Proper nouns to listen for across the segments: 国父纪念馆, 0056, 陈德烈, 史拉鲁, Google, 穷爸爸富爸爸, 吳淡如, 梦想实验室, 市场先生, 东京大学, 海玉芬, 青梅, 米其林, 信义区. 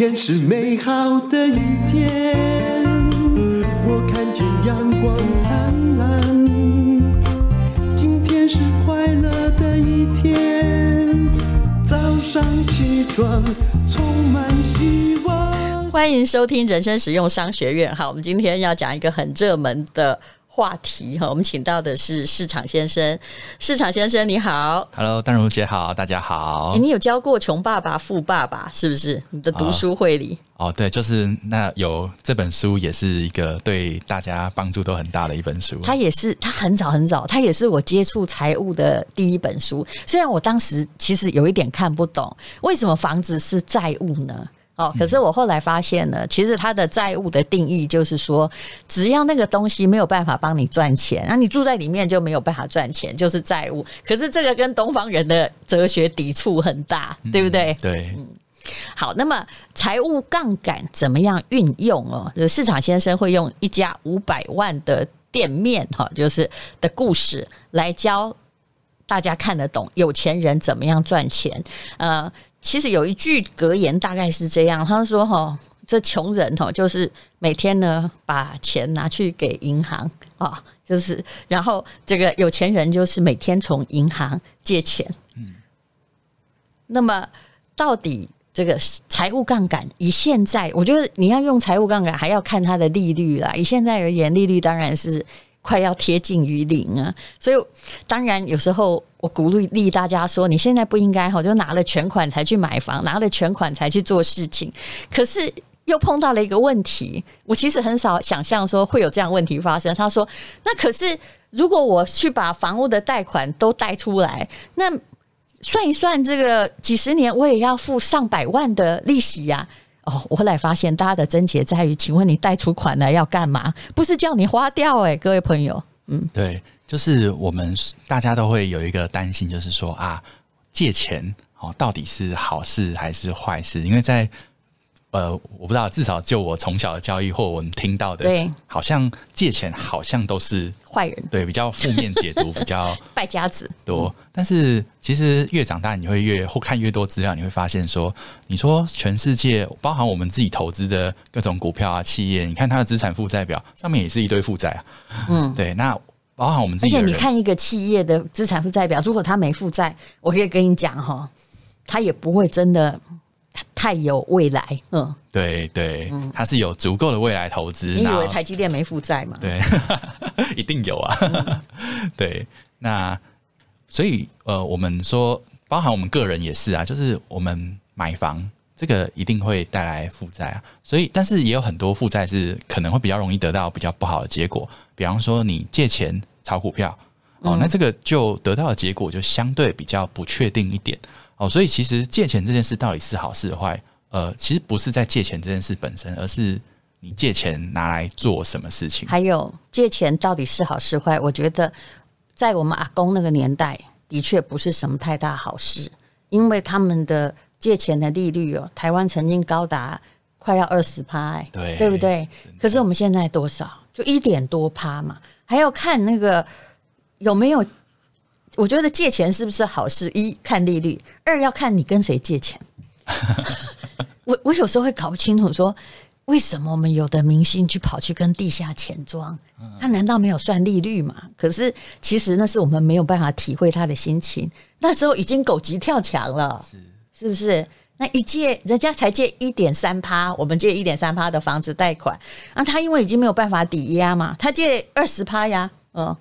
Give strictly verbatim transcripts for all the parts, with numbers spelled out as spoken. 天是美好的一天，我看见阳光灿烂，今天是快乐的一天，早上起床充满希望。欢迎收听人生实用商学院。好，我们今天要讲一个很热门的话题，我们请到的是市场先生。市场先生你好。 Hello， 淡如姐好，大家好。你有教过穷爸爸富爸爸是不是？你的读书会里、哦哦、对，就是那有这本书也是一个对大家帮助都很大的一本书。它也是，它很早很早，它也是我接触财务的第一本书。虽然我当时其实有一点看不懂为什么房子是债务呢，哦、可是我后来发现呢，其实它的债务的定义就是说，只要那个东西没有办法帮你赚钱，那、啊、你住在里面就没有办法赚钱，就是债务。可是这个跟东方人的哲学抵触很大，嗯、对不对？对、嗯。好，那么财务杠杆怎么样运用哦？就是、市场先生会用一家五百万的店面哈、哦，就是的故事来教大家看得懂有钱人怎么样赚钱，呃。其实有一句格言大概是这样，他说、哦、这穷人、哦、就是每天呢把钱拿去给银行、哦、就是然后这个有钱人就是每天从银行借钱、嗯、那么到底这个财务杠杆，以现在我觉得你要用财务杠杆还要看它的利率啦，以现在而言利率当然是快要贴近于零啊，所以当然有时候我鼓励大家说，你现在不应该就拿了全款才去买房，拿了全款才去做事情。可是又碰到了一个问题，我其实很少想象说会有这样问题发生。他说，那可是如果我去把房屋的贷款都贷出来，那算一算这个几十年我也要付上百万的利息啊。哦、我后来发现大家的症结在于，请问你贷出款来要干嘛？不是叫你花掉哎、欸，各位朋友。嗯，对，就是我们大家都会有一个担心，就是说啊，借钱、哦、到底是好事还是坏事？因为在呃，我不知道，至少就我从小的教育或我们听到的，对，好像借钱好像都是坏人，对，比较负面解读，比较败家子多。但是其实越长大，你会越或看越多资料，你会发现说，你说全世界包含我们自己投资的各种股票啊、企业，你看它的资产负债表上面也是一堆负债啊。嗯，对，那包含我们自己的人，而且你看一个企业的资产负债表，如果它没负债，我可以跟你讲哈，它也不会真的太有未来。嗯，对对，它是有足够的未来投资。你以为台积电没负债吗？对，一定有啊。嗯、对，那所以呃，我们说，包含我们个人也是啊，就是我们买房这个一定会带来负债啊。所以，但是也有很多负债是可能会比较容易得到比较不好的结果，比方说你借钱炒股票、嗯、哦，那这个就得到的结果就相对比较不确定一点。哦、所以其实借钱这件事到底是好是坏、呃、其实不是在借钱这件事本身，而是你借钱拿来做什么事情。还有借钱到底是好是坏，我觉得在我们阿公那个年代的确不是什么太大好事，因为他们的借钱的利率、哦、台湾曾经高达快要 百分之二十、欸、对, 对不对？可是我们现在多少就一点多趴嘛，还要看那个有没有。我觉得借钱是不是好事，一看利率，二要看你跟谁借钱。我, 我有时候会搞不清楚说，为什么我们有的明星去跑去跟地下钱庄，他难道没有算利率吗？可是其实那是我们没有办法体会他的心情，那时候已经狗急跳墙了， 是, 是不是？那一借人家才借 百分之一点三， 我们借 百分之一点三 的房子贷款、啊、他因为已经没有办法抵押嘛，他借 百分之二十 呀、嗯，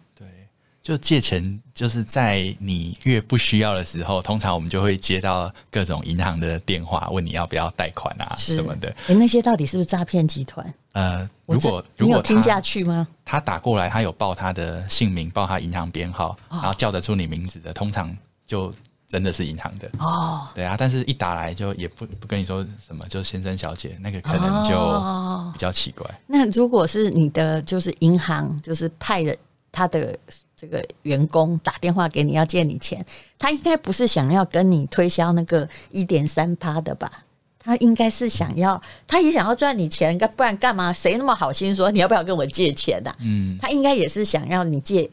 就借钱就是在你越不需要的时候，通常我们就会接到各种银行的电话问你要不要贷款啊什么的、欸、那些到底是不是诈骗集团？呃，如果你有听下去吗？他打过来他有报他的姓名，报他银行编号、哦、然后叫得出你名字的通常就真的是银行的、哦、对啊，但是一打来就也 不, 不跟你说什么，就先生小姐，那个可能就比较奇怪、哦、那如果是你的就是银行就是派的他的这个员工打电话给你要借你钱，他应该不是想要跟你推销那个 百分之一点三 的吧？他应该是想要，他也想要赚你钱，不然干嘛？谁那么好心说你要不要跟我借钱啊？嗯，他应该也是想要你借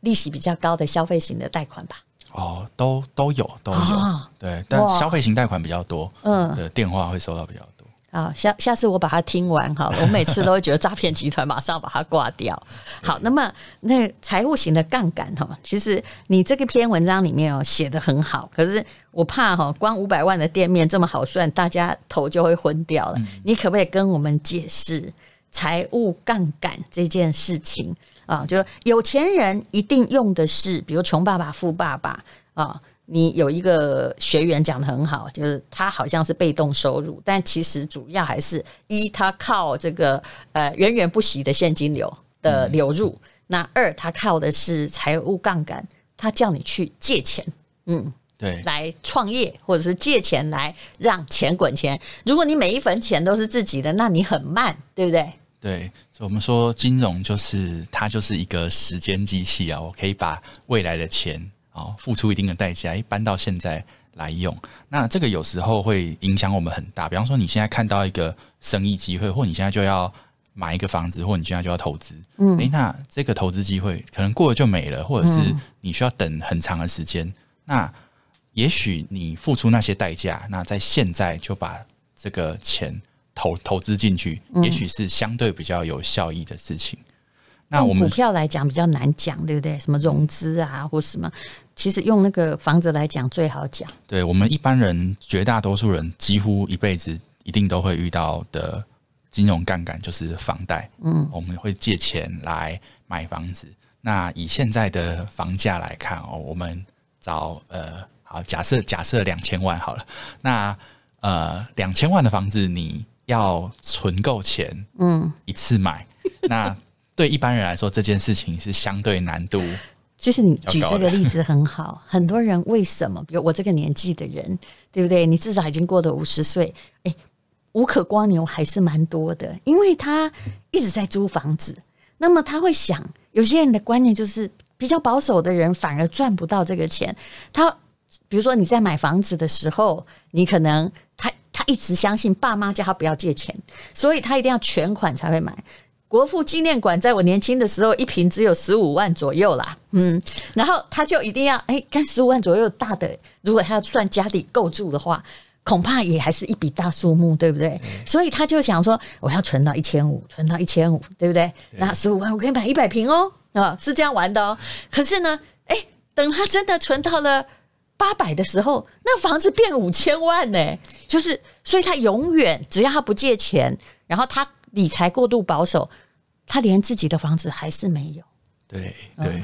利息比较高的消费型的贷款吧？哦，都都有都有、哦，对，但消费型贷款比较多，嗯，对，电话会收到比较多。啊，下下次我把它听完哈，我每次都会觉得诈骗集团马上把它挂掉。好，那么那财务型的杠杆哈，其实你这个篇文章里面哦写得很好，可是我怕哈，光五百万的店面这么好算，大家头就会昏掉了。嗯、你可不可以跟我们解释财务杠杆这件事情啊？就是有钱人一定用的是，比如穷爸爸、富爸爸啊。你有一个学员讲得很好，就是他好像是被动收入，但其实主要还是一他靠这个呃源源不息的现金流的流入，嗯、那二他靠的是财务杠杆，他叫你去借钱，嗯，对，来创业或者是借钱来让钱滚钱。如果你每一分钱都是自己的，那你很慢，对不对？对，所以我们说金融就是它就是一个时间机器啊，我可以把未来的钱。哦、付出一定的代价搬到现在来用，那这个有时候会影响我们很大，比方说你现在看到一个生意机会，或你现在就要买一个房子，或你现在就要投资、嗯欸、那这个投资机会可能过了就没了，或者是你需要等很长的时间、嗯、那也许你付出那些代价，那在现在就把这个钱投投资进去、嗯、也许是相对比较有效益的事情。那我们用股票来讲比较难讲，对不对？什么融资啊或什么，其实用那个房子来讲最好讲。对，我们一般人绝大多数人几乎一辈子一定都会遇到的金融杠杆就是房贷。嗯，我们会借钱来买房子。那以现在的房价来看、哦、我们找呃好假设假设两千万好了。那呃两千万的房子你要存够钱，嗯，一次买那。对一般人来说，这件事情是相对难度。其实你举这个例子很好，很多人为什么，比如我这个年纪的人，对不对？你至少已经过了五十岁，哎，无可刮牛还是蛮多的，因为他一直在租房子。那么他会想，有些人的观念就是比较保守的人反而赚不到这个钱。他比如说你在买房子的时候，你可能他他一直相信爸妈叫他不要借钱，所以他一定要全款才会买。国父纪念馆在我年轻的时候一坪只有十五万左右啦，嗯，然后他就一定要哎，干十五万左右大的，如果他要算家里够住的话，恐怕也还是一笔大数目，对不对？所以他就想说，我要存到一千五，存到一千五，对不对？那十五万我可以买一百坪哦，啊，是这样玩的哦。可是呢，哎，等他真的存到了八百的时候，那房子变五千万呢、欸，就是，所以他永远只要他不借钱，然后他。理财过度保守，他连自己的房子还是没有。对对、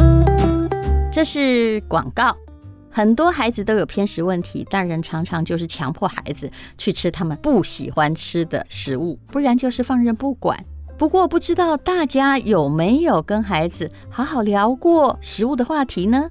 嗯，这是广告。很多孩子都有偏食问题，大人常常就是强迫孩子去吃他们不喜欢吃的食物，不然就是放任不管。不过，不知道大家有没有跟孩子好好聊过食物的话题呢？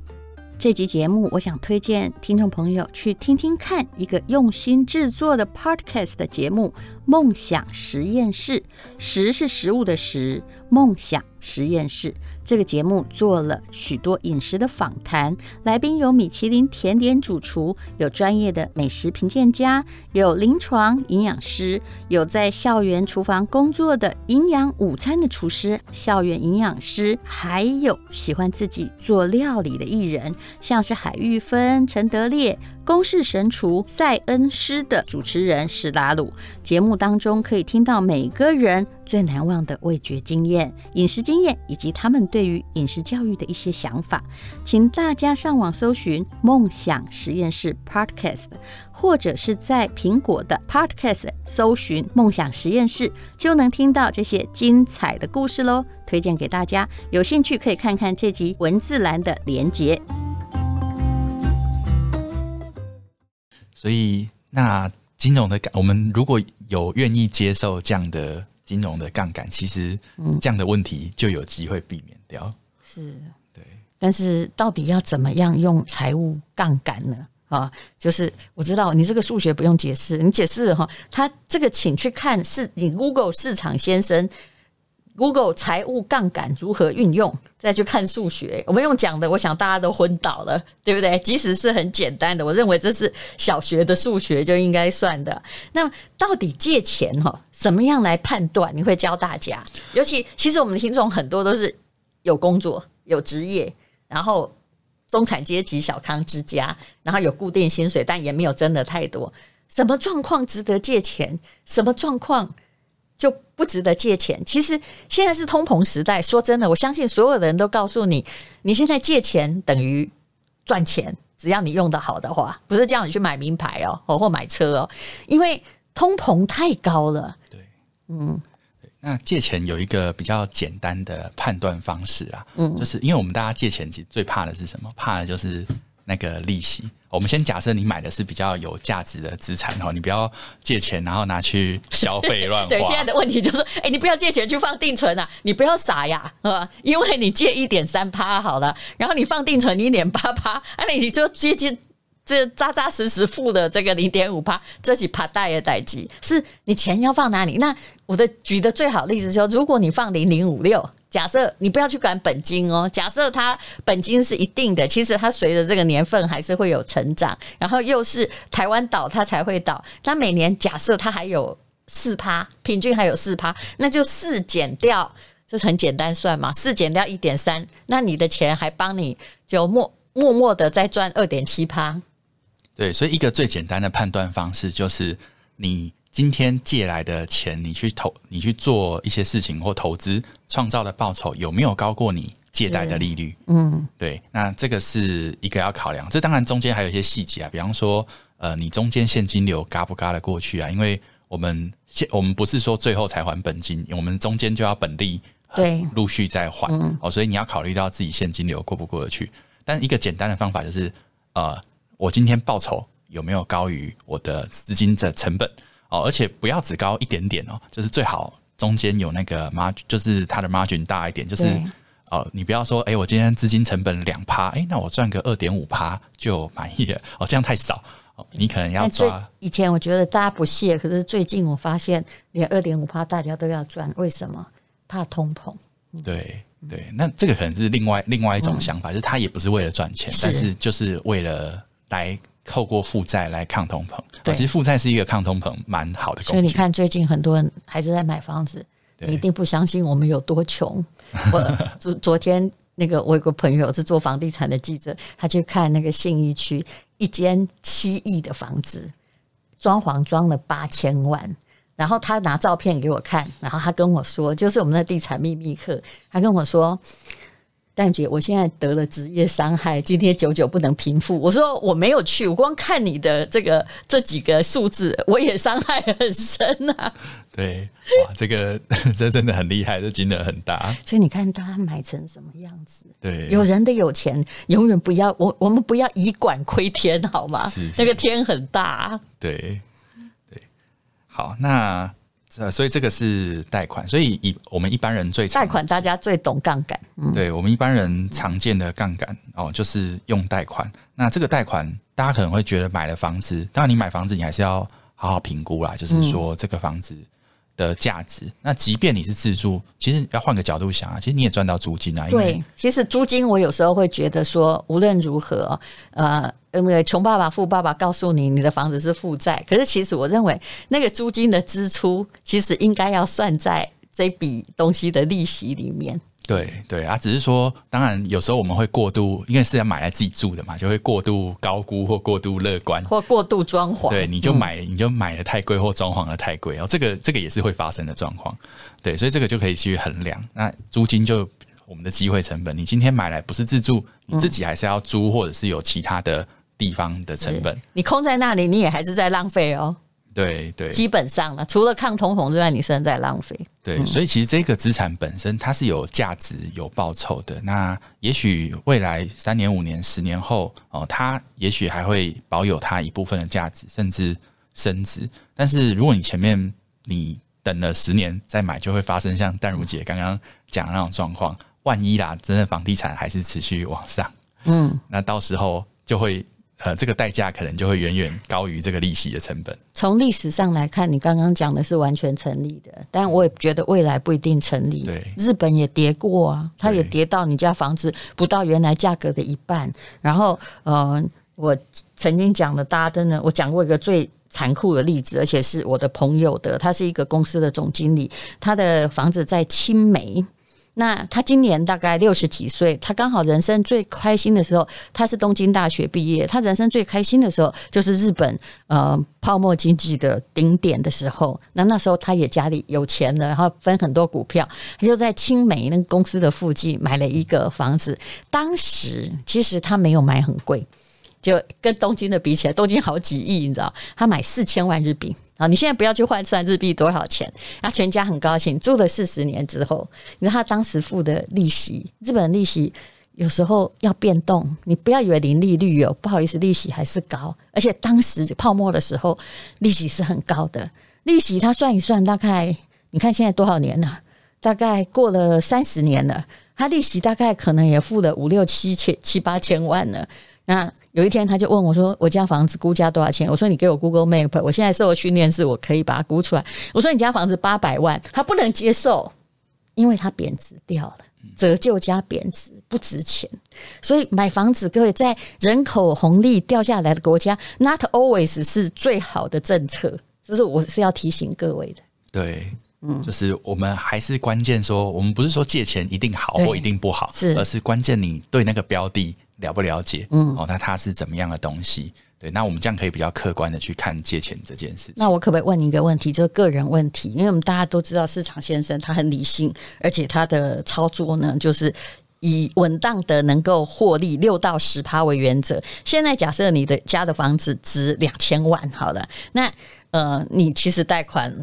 这集节目，我想推荐听众朋友去听听看一个用心制作的 podcast 的节目《梦想实验室》，食是食物的食，梦想实验室。这个节目做了许多饮食的访谈，来宾有米其林甜点主厨，有专业的美食评鉴家，有临床营养师，有在校园厨房工作的营养午餐的厨师、校园营养师，还有喜欢自己做料理的艺人，像是海玉芬、陈德烈、公式神厨赛恩师的主持人史拉鲁。节目当中可以听到每个人最难忘的味觉经验、饮食经验，以及他们对于饮食教育的一些想法。请大家上网搜寻梦想实验室 Podcast， 或者是在苹果的 Podcast 搜寻梦想实验室，就能听到这些精彩的故事咯，推荐给大家，有兴趣可以看看这集文字栏的连结。所以那金融的，我们如果有愿意接受这样的金融的杠杆，其实这样的问题就有机会避免掉。是，对。但是到底要怎么样用财务杠杆呢？啊，就是我知道你这个数学不用解释，你解释哈，他这个请去看是你 Google 市场先生 Google 财务杠杆如何运用，再去看数学。我们用讲的，我想大家都昏倒了，对不对？即使是很简单的，我认为这是小学的数学就应该算的。那到底借钱哈？怎么样来判断？你会教大家，尤其其实我们的听众很多都是有工作、有职业，然后中产阶级、小康之家，然后有固定薪水，但也没有真的太多。什么状况值得借钱，什么状况就不值得借钱。其实现在是通膨时代，说真的，我相信所有的人都告诉你，你现在借钱等于赚钱，只要你用得好的话，不是叫你去买名牌哦，或买车哦，因为通膨太高了。对，嗯。那借钱有一个比较简单的判断方式啦，嗯，就是因为我们大家借钱最怕的是什么？怕的就是那个利息。我们先假设你买的是比较有价值的资产，你不要借钱然后拿去消费乱花。对，现在的问题就是，欸，你不要借钱去放定存啊，你不要傻呀，因为你借 百分之一点三 好了，然后你放定存 百分之一点八， 那你就接近这扎扎实实付的这个 百分之零点五， 这是怕贷的代际，是你钱要放哪里。那我的举的最好例子就是，如果你放零零五六，假设你不要去管本金哦，假设它本金是一定的，其实它随着这个年份还是会有成长，然后又是台湾倒它才会倒，它每年假设它还有 百分之四， 平均还有 百分之四， 那就四减掉，这是很简单算嘛，四减掉 一点三， 那你的钱还帮你就默默默的再赚 百分之二点七。对，所以一个最简单的判断方式就是，你今天借来的钱，你去投，你去做一些事情或投资，创造的报酬有没有高过你借贷的利率？嗯，对，那这个是一个要考量。这当然中间还有一些细节啊，比方说，呃，你中间现金流嘎不嘎的过去啊？因为我们我们不是说最后才还本金，我们中间就要本利，对，陆续再还，嗯，哦，所以你要考虑到自己现金流过不过得去。但一个简单的方法就是，呃。我今天报酬有没有高于我的资金的成本，哦，而且不要只高一点点哦，就是最好中间有那个 margin， 就是它的 margin 大一点，就是，哦，你不要说，欸，我今天资金成本 百分之二，欸，那我赚个 百分之二点五 就满意了，哦，这样太少，哦，你可能要抓。以前我觉得大家不屑，可是最近我发现连 百分之二点五 大家都要赚，为什么？怕通膨，嗯，对对，那这个可能是另外另外一种想法，嗯，就是他也不是为了赚钱，但是就是为了来透过负债来抗通膨，其实负债是一个抗通膨蛮好的工具。所以你看，最近很多人还是在买房子，你一定不相信我们有多穷。我昨天那个我有个朋友是做房地产的记者，他去看那个信义区一间七亿的房子，装潢装了八千万，然后他拿照片给我看，然后他跟我说，就是我们的地产秘密课，他跟我说。但姐，我现在得了职业伤害，今天久久不能平复。我说我没有去，我光看你的这个这几个数字，我也伤害很深啊。对，哇，这个这真的很厉害，这金额很大。所以你看他买成什么样子？对，有人的有钱，永远不要我我们不要以管窥天，好吗？是是，那个天很大，啊。对对，好，那。所以这个是贷款，所以以我们一般人最常贷款，大家最懂杠杆，嗯，对，我们一般人常见的杠杆，哦，就是用贷款。那这个贷款大家可能会觉得买了房子，当然你买房子你还是要好好评估啦，就是说这个房子的价值，嗯，那即便你是自住，其实要换个角度想啊，其实你也赚到租金啊。因为对，其实租金我有时候会觉得说无论如何，呃因为穷爸爸富爸爸告诉你你的房子是负债，可是其实我认为那个租金的支出其实应该要算在这笔东西的利息里面。对对啊，只是说当然有时候我们会过度，因为是要买来自己住的嘛，就会过度高估或过度乐观或过度装潢。对，你就买、嗯、你就买得太贵或装潢得太贵，哦，这个这个也是会发生的状况。对，所以这个就可以去衡量。那租金就我们的机会成本，你今天买来不是自住，你自己还是要租，或者是有其他的地方的成本，你空在那里，你也还是在浪费哦。对对，基本上了，除了抗通膨之外，你是在浪费。对，嗯，所以其实这个资产本身它是有价值、有报酬的。那也许未来三年、五年、十年后，哦，它也许还会保有它一部分的价值，甚至升值。但是如果你前面你等了十年再买，就会发生像淡如姐刚刚讲的那种状况。万一啦，真的房地产还是持续往上，嗯，那到时候就会。呃，这个代价可能就会远远高于这个利息的成本。从历史上来看，你刚刚讲的是完全成立的，但我也觉得未来不一定成立。对，日本也跌过啊，它也跌到你家房子不到原来价格的一半。然后，呃，我曾经讲的，大家真的，我讲过一个最残酷的例子，而且是我的朋友的，他是一个公司的总经理，他的房子在青梅。那他今年大概六十几岁，他刚好人生最开心的时候，他是东京大学毕业，他人生最开心的时候就是日本呃泡沫经济的顶点的时候，那那时候他也家里有钱了，然后分很多股票，他就在青梅那个公司的附近买了一个房子。当时其实他没有买很贵，就跟东京的比起来，东京好几亿，你知道，他买四千万日币。好，你现在不要去换算日币多少钱，他全家很高兴，住了四十年之后，你知道他当时付的利息，日本利息有时候要变动，你不要以为零利率哦，不好意思，利息还是高，而且当时泡沫的时候，利息是很高的，利息他算一算，大概你看现在多少年了，大概过了三十年了，他利息大概可能也付了五六七千七八千万了。那有一天他就问我说，我家房子估价多少钱？我说你给我 Google Map， 我现在受训练是我可以把它估出来。我说你家房子八百万，他不能接受，因为他贬值掉了，折旧加贬值不值钱。所以买房子，各位，在人口红利掉下来的国家 ，not always 是最好的政策，这是我是要提醒各位的。对。就是我们还是关键说，我们不是说借钱一定好或一定不好，是而是关键你对那个标的了不了解，嗯，哦，那它是怎么样的东西？对，那我们这样可以比较客观的去看借钱这件事情。那我可不可以问你一个问题，就是个人问题？因为我们大家都知道市场先生他很理性，而且他的操作呢，就是以稳当的能够获利六到十趴为原则。现在假设你的家的房子值两千万好了，那呃，你其实贷款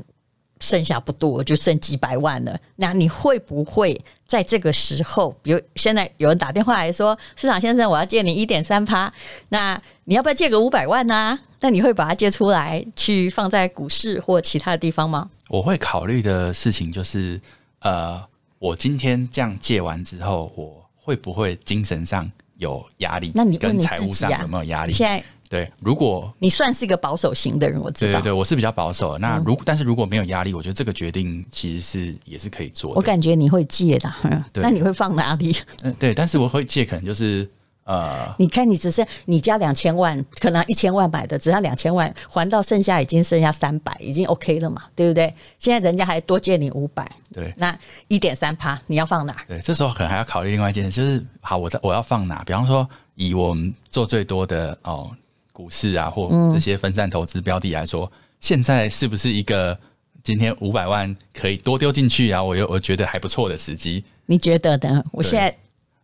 剩下不多，就剩几百万了。那你会不会在这个时候，比如现在有人打电话来说，市场先生，我要借你 百分之一点三， 那你要不要借个五百万啊？那你会把它借出来去放在股市或其他的地方吗？我会考虑的事情就是，呃，我今天这样借完之后，我会不会精神上有压力？那你问你自己啊，跟财务上有没有压力？现在对，如果你算是一个保守型的人，我知道，对对对，我是比较保守。那如果、嗯、但是如果没有压力，我觉得这个决定其实是也是可以做的。我感觉你会借的，嗯、那你会放哪里？嗯，对，但是我会借，可能就是呃，你看，你只是你家两千万，可能一千万买的，只要两千万还到剩下，已经剩下三百，已经 OK 了嘛，对不对？现在人家还多借你五百，对，那一点三趴你要放哪？对，这时候可能还要考虑另外一件事，就是好，我我要放哪？比方说，以我们做最多的哦。股市啊，或这些分散投资标的来说、嗯，现在是不是一个今天五百万可以多丢进去啊？我我觉得还不错的时机。你觉得呢？我现在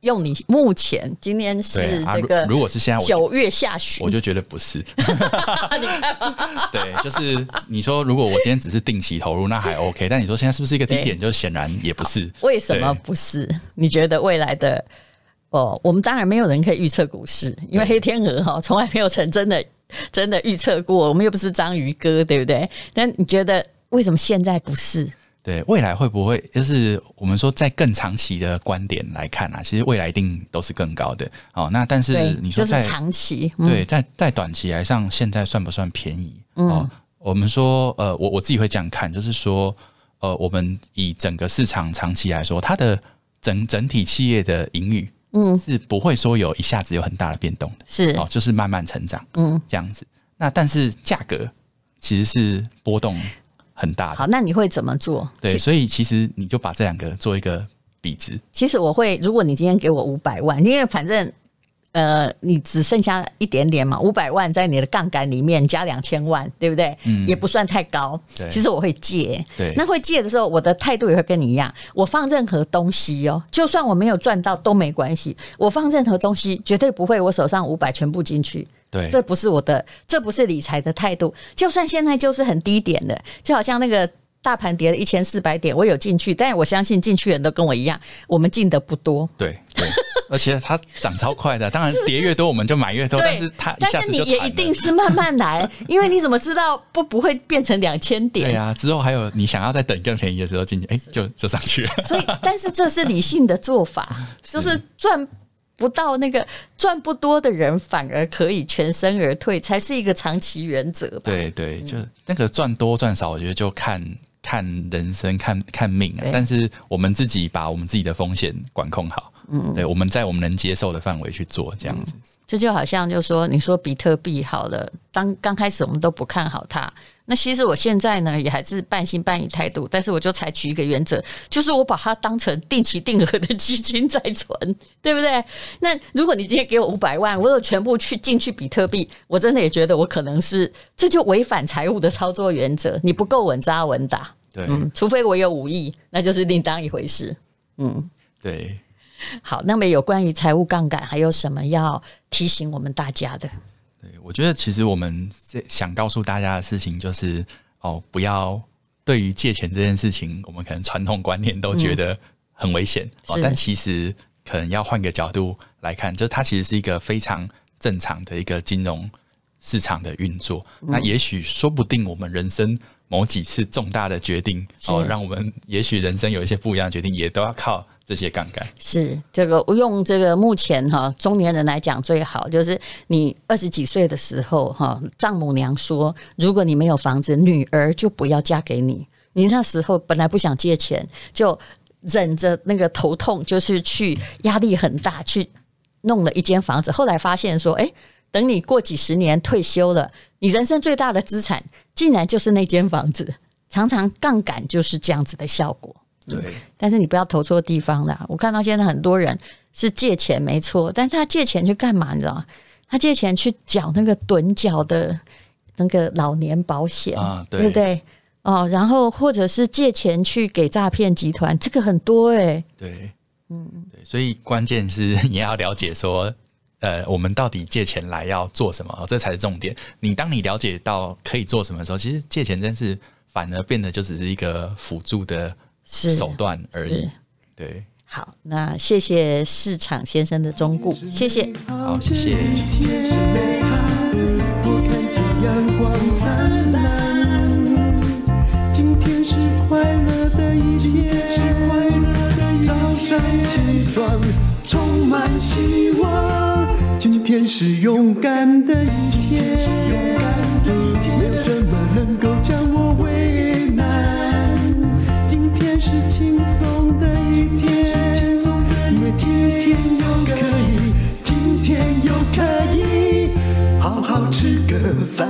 用你目前今天是这个、啊，如果是现在九月下旬，我就觉得不是。你看吧，对，就是你说如果我今天只是定期投入，那还 OK。但你说现在是不是一个低点？就显然也不是。为什么不是？你觉得未来的？哦，我们当然没有人可以预测股市，因为黑天鹅哈从来没有成真的真的预测过，我们又不是章鱼哥，对不对？但你觉得为什么现在不是？对，未来会不会就是我们说在更长期的观点来看啊，其实未来一定都是更高的。哦，那但是你说在、就是、长期、嗯、对，在在短期来上，现在算不算便宜？嗯、哦，我们说呃，我我自己会这样看，就是说呃，我们以整个市场长期来说，它的整整体企业的盈余。嗯，是不会说有一下子有很大的变动的，是哦，就是慢慢成长，嗯，这样子。那但是价格其实是波动很大的。好，那你会怎么做？对，所以其实你就把这两个做一个比值。其实我会，如果你今天给我五百万，因为反正呃，你只剩下一点点嘛，五百万在你的杠杆里面加两千万，对不对？嗯，也不算太高。对，其实我会借。对，那会借的时候，我的态度也会跟你一样。我放任何东西哦，就算我没有赚到都没关系。我放任何东西，绝对不会我手上五百全部进去。对，这不是我的，这不是理财的态度。就算现在就是很低点的，就好像那个。大盘跌了一千四百点，我有进去，但我相信进去的人都跟我一样，我们进的不多。对对，而且它涨超快的，当然跌越多我们就买越多，但是它一下子就惨了。但是你也一定是慢慢来，因为你怎么知道不不会变成两千点？对啊，之后还有你想要再等更便宜的时候进去，哎、欸，就就上去了。所以，但是这是理性的做法，就是赚。不到那个赚不多的人反而可以全身而退，才是一个长期原则吧。对对，就那个赚多赚少，我觉得就看看人生，看看命啊。但是我们自己把我们自己的风险管控好，嗯，对，我们在我们能接受的范围去做这样子。嗯，这就好像就说，你说比特币好了，当刚开始我们都不看好它，那其实我现在呢也还是半信半疑态度，但是我就采取一个原则，就是我把它当成定期定额的基金在存，对不对？那如果你今天给我五百万，我有全部去进去比特币，我真的也觉得我可能是，这就违反财务的操作原则，你不够稳扎稳打。对，嗯，除非我有五亿，那就是另当一回事。嗯，对。好，那么有关于财务杠杆还有什么要提醒我们大家的？对，我觉得其实我们想告诉大家的事情就是，哦，不要对于借钱这件事情，我们可能传统观念都觉得很危险，嗯哦，但其实可能要换个角度来看，就它其实是一个非常正常的一个金融市场的运作。嗯，那也许说不定我们人生某几次重大的决定，哦，让我们也许人生有一些不一样的决定，也都要靠这些杠杆。是，这个用这个目前哈中年人来讲最好，就是你二十几岁的时候哈，丈母娘说，如果你没有房子，女儿就不要嫁给你。你那时候本来不想借钱，就忍着那个头痛，就是去压力很大，去弄了一间房子。后来发现说，哎，等你过几十年退休了，你人生最大的资产竟然就是那间房子。常常杠杆就是这样子的效果。对，嗯，但是你不要投错地方啦。我看到现在很多人是借钱没错，但是他借钱去干嘛你知道吗？他借钱去缴那个趸缴的那个老年保险，啊，对, 对不对，哦，然后或者是借钱去给诈骗集团，这个很多哎，欸。对，嗯，对，所以关键是你要了解说，呃，我们到底借钱来要做什么，哦，这才是重点。你当你了解到可以做什么的时候，其实借钱真是反而变得就只是一个辅助的手段而已。对，好，那谢谢市场先生的忠告，谢谢。好，谢谢。今天是快乐的一天，早上起床充满希望。今天是勇敢的一天，没有什么能够将我为难。今天是轻松的一天，因为今天又可以，今天又可以好好吃个饭。